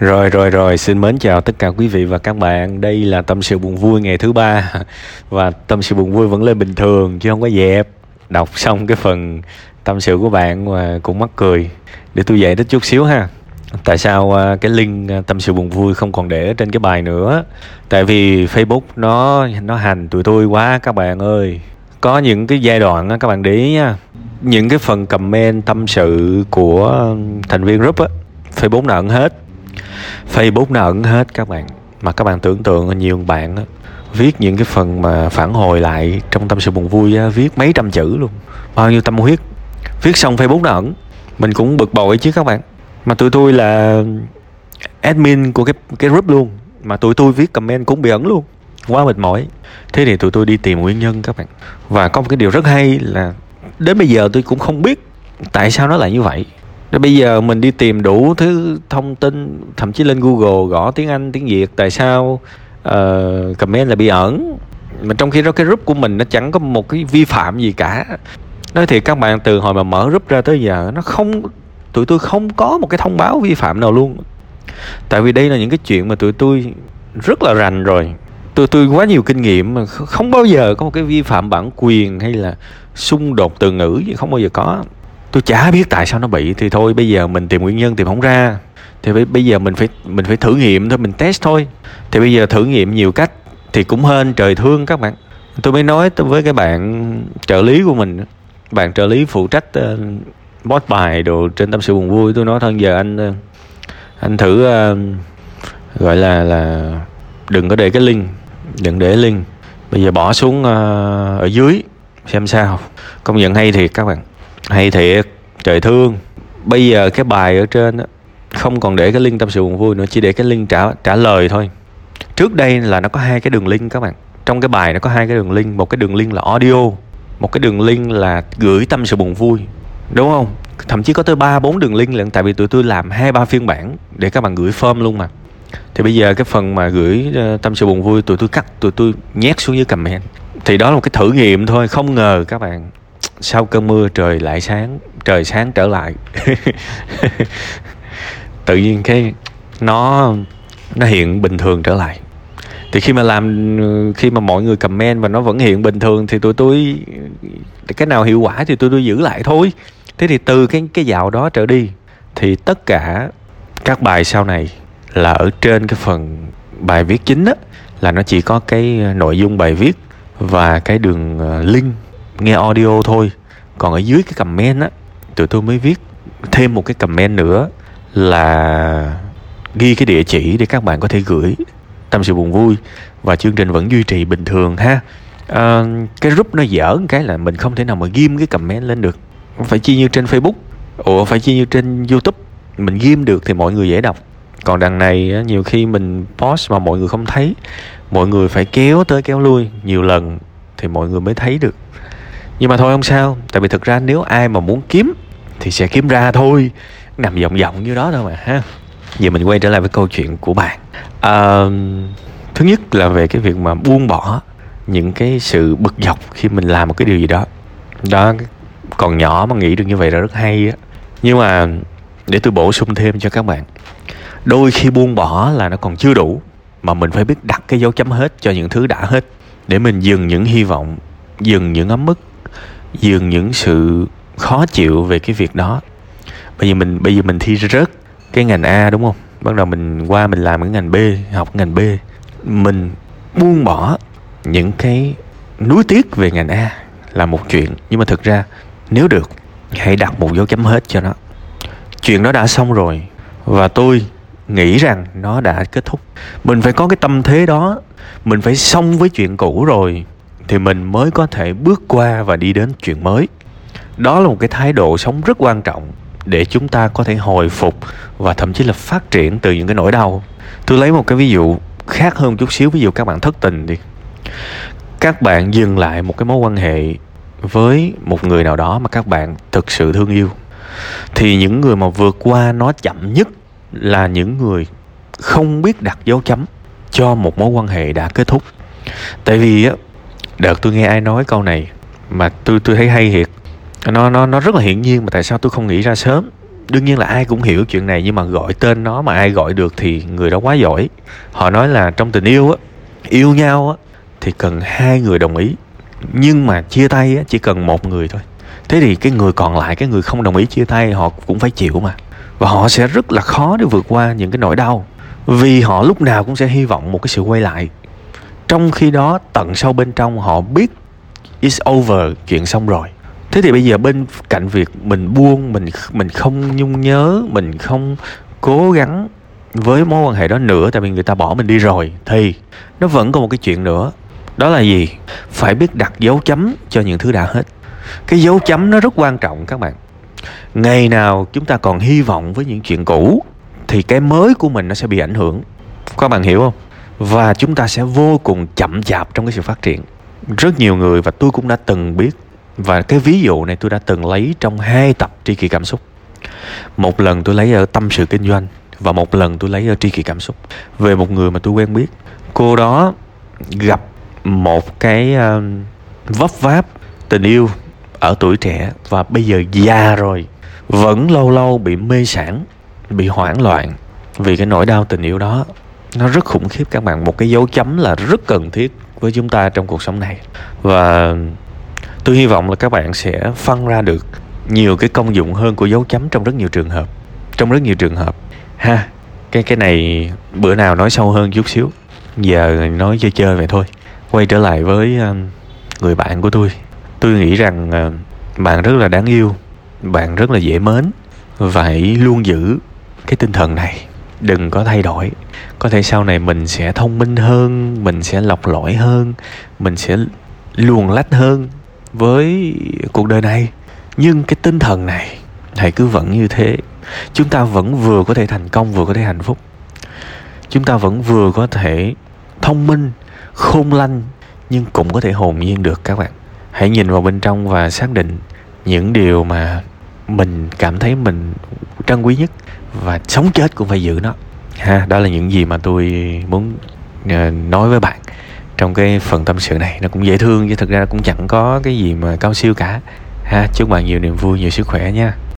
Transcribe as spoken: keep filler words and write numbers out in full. Rồi rồi rồi, xin mến chào tất cả quý vị và các bạn. Đây là tâm sự buồn vui ngày thứ ba. Và tâm sự buồn vui vẫn lên bình thường chứ không có dẹp. Đọc xong cái phần tâm sự của bạn mà cũng mắc cười. Để tôi giải thích chút xíu ha. Tại sao cái link tâm sự buồn vui không còn để trên cái bài nữa? Tại vì Facebook nó nó hành tụi tôi quá các bạn ơi. Có những cái giai đoạn các bạn để ý nha. Những cái phần comment tâm sự của thành viên group á, Facebook nó ẩn hết. Facebook nó ẩn hết các bạn. Mà các bạn tưởng tượng nhiều bạn á, viết những cái phần mà phản hồi lại trong tâm sự buồn vui á, viết mấy trăm chữ luôn, bao nhiêu tâm huyết, viết xong Facebook nó ẩn. Mình cũng bực bội chứ các bạn. Mà tụi tôi là admin của cái, cái group luôn, mà tụi tôi viết comment cũng bị ẩn luôn. Quá mệt mỏi. Thế thì tụi tôi đi tìm nguyên nhân các bạn. Và có một cái điều rất hay là đến bây giờ tôi cũng không biết tại sao nó lại như vậy. Bây giờ mình đi tìm đủ thứ thông tin, thậm chí lên Google gõ tiếng Anh, tiếng Việt tại sao uh, comment là bị ẩn, mà trong khi đó cái group của mình nó chẳng có một cái vi phạm gì cả. Nói thiệt các bạn, từ hồi mà mở group ra tới giờ nó không, tụi tôi không có một cái thông báo vi phạm nào luôn. Tại vì đây là những cái chuyện mà tụi tôi rất là rành rồi. Tụi tôi quá nhiều kinh nghiệm mà không bao giờ có một cái vi phạm bản quyền hay là xung đột từ ngữ gì, không bao giờ có. Tôi chả biết tại sao nó bị, thì thôi bây giờ mình tìm nguyên nhân tìm không ra. Thì bây giờ mình phải mình phải thử nghiệm thôi, mình test thôi. Thì bây giờ thử nghiệm nhiều cách thì cũng hên trời thương các bạn. Tôi mới nói với cái bạn trợ lý của mình, bạn trợ lý phụ trách uh, post bài đồ trên tâm sự buồn vui, tôi nói thôi giờ anh anh thử uh, gọi là là đừng có để cái link, đừng để link. Bây giờ bỏ xuống uh, ở dưới xem sao. Công nhận hay thiệt các bạn. Hay thiệt, trời thương. Bây giờ cái bài ở trên đó, không còn để cái link tâm sự buồn vui nữa, chỉ để cái link trả trả lời thôi. Trước đây là nó có hai cái đường link các bạn. Trong cái bài nó có hai cái đường link, một cái đường link là audio, một cái đường link là gửi tâm sự buồn vui, đúng không? Thậm chí có tới ba bốn đường link lận, tại vì tụi tôi làm hai ba phiên bản để các bạn gửi form luôn mà. Thì bây giờ cái phần mà gửi tâm sự buồn vui tụi tôi cắt, tụi tôi nhét xuống dưới comment. Thì đó là một cái thử nghiệm thôi, không ngờ các bạn, sau cơn mưa trời lại sáng, trời sáng trở lại. Tự nhiên cái nó nó hiện bình thường trở lại. Thì khi mà làm khi mà mọi người comment và nó vẫn hiện bình thường thì tụi tôi cái nào hiệu quả thì tụi tôi giữ lại thôi. Thế thì từ cái cái dạo đó trở đi thì tất cả các bài sau này là ở trên cái phần bài viết chính á, là nó chỉ có cái nội dung bài viết và cái đường link nghe audio thôi. Còn ở dưới cái comment á, tụi tôi mới viết thêm một cái comment nữa là ghi cái địa chỉ để các bạn có thể gửi tâm sự buồn vui và chương trình vẫn duy trì bình thường ha. À, cái group nó dở cái là mình không thể nào mà ghim cái comment lên được. Phải chia như trên Facebook, ủa phải chia như trên YouTube. Mình ghim được thì mọi người dễ đọc. Còn đằng này nhiều khi mình post mà mọi người không thấy, mọi người phải kéo tới kéo lui nhiều lần thì mọi người mới thấy được. Nhưng mà thôi không sao, tại vì thực ra nếu ai mà muốn kiếm thì sẽ kiếm ra thôi, nằm vòng vòng như đó thôi mà ha. Giờ mình quay trở lại với câu chuyện của bạn. À, thứ nhất là về cái việc mà buông bỏ những cái sự bực dọc khi mình làm một cái điều gì đó. Đó, còn nhỏ mà nghĩ được như vậy là rất hay á. Nhưng mà để tôi bổ sung thêm cho các bạn, đôi khi buông bỏ là nó còn chưa đủ, mà mình phải biết đặt cái dấu chấm hết cho những thứ đã hết, để mình dừng những hy vọng, dừng những ấm ức, dừng những sự khó chịu về cái việc đó. Bây giờ mình bây giờ mình thi rớt cái ngành A đúng không? Bắt đầu mình qua mình làm cái ngành B, học ngành B, mình buông bỏ những cái nuối tiếc về ngành A là một chuyện, nhưng mà thực ra nếu được hãy đặt một dấu chấm hết cho nó. Chuyện đó đã xong rồi và tôi nghĩ rằng nó đã kết thúc. Mình phải có cái tâm thế đó, mình phải xong với chuyện cũ rồi thì mình mới có thể bước qua và đi đến chuyện mới. Đó là một cái thái độ sống rất quan trọng để chúng ta có thể hồi phục và thậm chí là phát triển từ những cái nỗi đau. Tôi lấy một cái ví dụ khác hơn chút xíu, ví dụ các bạn thất tình đi. Các bạn dừng lại một cái mối quan hệ với một người nào đó mà các bạn thực sự thương yêu. Thì những người mà vượt qua nó chậm nhất là những người không biết đặt dấu chấm cho một mối quan hệ đã kết thúc. Tại vì á, đợt tôi nghe ai nói câu này mà tôi tôi thấy hay thiệt. Nó nó nó rất là hiển nhiên mà tại sao tôi không nghĩ ra sớm. đương nhiên là ai cũng hiểu chuyện này, nhưng mà gọi tên nó mà ai gọi được thì người đó quá giỏi. Họ nói là trong tình yêu á, yêu nhau á, thì cần hai người đồng ý, nhưng mà chia tay á, chỉ cần một người thôi. Thế thì cái người còn lại, cái người không đồng ý chia tay, họ cũng phải chịu mà. Và họ sẽ rất là khó để vượt qua những cái nỗi đau, vì họ lúc nào cũng sẽ hy vọng một cái sự quay lại. Trong khi đó tận sâu bên trong họ biết it's over, chuyện xong rồi. Thế thì bây giờ bên cạnh việc mình buông, mình mình không nhung nhớ, mình không cố gắng với mối quan hệ đó nữa, tại vì người ta bỏ mình đi rồi, thì nó vẫn có một cái chuyện nữa. Đó là gì? Phải biết đặt dấu chấm cho những thứ đã hết. Cái dấu chấm nó rất quan trọng các bạn. Ngày nào chúng ta còn hy vọng với những chuyện cũ thì cái mới của mình nó sẽ bị ảnh hưởng. Các bạn hiểu không? Và chúng ta sẽ vô cùng chậm chạp trong cái sự phát triển. Rất nhiều người, và tôi cũng đã từng biết, và cái ví dụ này tôi đã từng lấy trong hai tập Tri Kỷ Cảm Xúc. Một lần tôi lấy ở Tâm Sự Kinh Doanh, và một lần tôi lấy ở Tri Kỷ Cảm Xúc, về một người mà tôi quen biết. Cô đó gặp một cái uh, vấp váp tình yêu ở tuổi trẻ, và bây giờ già rồi vẫn lâu lâu bị mê sảng, bị hoảng loạn vì cái nỗi đau tình yêu đó. Nó rất khủng khiếp các bạn. Một cái dấu chấm là rất cần thiết với chúng ta trong cuộc sống này. Và tôi hy vọng là các bạn sẽ phân ra được nhiều cái công dụng hơn của dấu chấm trong rất nhiều trường hợp. Trong rất nhiều trường hợp ha. Cái cái này bữa nào nói sâu hơn chút xíu. Giờ nói chơi chơi vậy thôi. Quay trở lại với người bạn của tôi. Tôi nghĩ rằng bạn rất là đáng yêu, bạn rất là dễ mến, và hãy luôn giữ cái tinh thần này, đừng có thay đổi. Có thể sau này mình sẽ thông minh hơn, mình sẽ lọc lõi hơn, mình sẽ luồn lách hơn với cuộc đời này, nhưng cái tinh thần này hãy cứ vẫn như thế. Chúng ta vẫn vừa có thể thành công, vừa có thể hạnh phúc. Chúng ta vẫn vừa có thể thông minh, khôn lanh, nhưng cũng có thể hồn nhiên được các bạn. Hãy nhìn vào bên trong và xác định những điều mà mình cảm thấy mình trân quý nhất, và sống chết cũng phải giữ nó ha. Đó là những gì mà tôi muốn nói với bạn trong cái phần tâm sự này. Nó cũng dễ thương chứ thực ra cũng chẳng có cái gì mà cao siêu cả ha. Chúc bạn nhiều niềm vui, nhiều sức khỏe nha.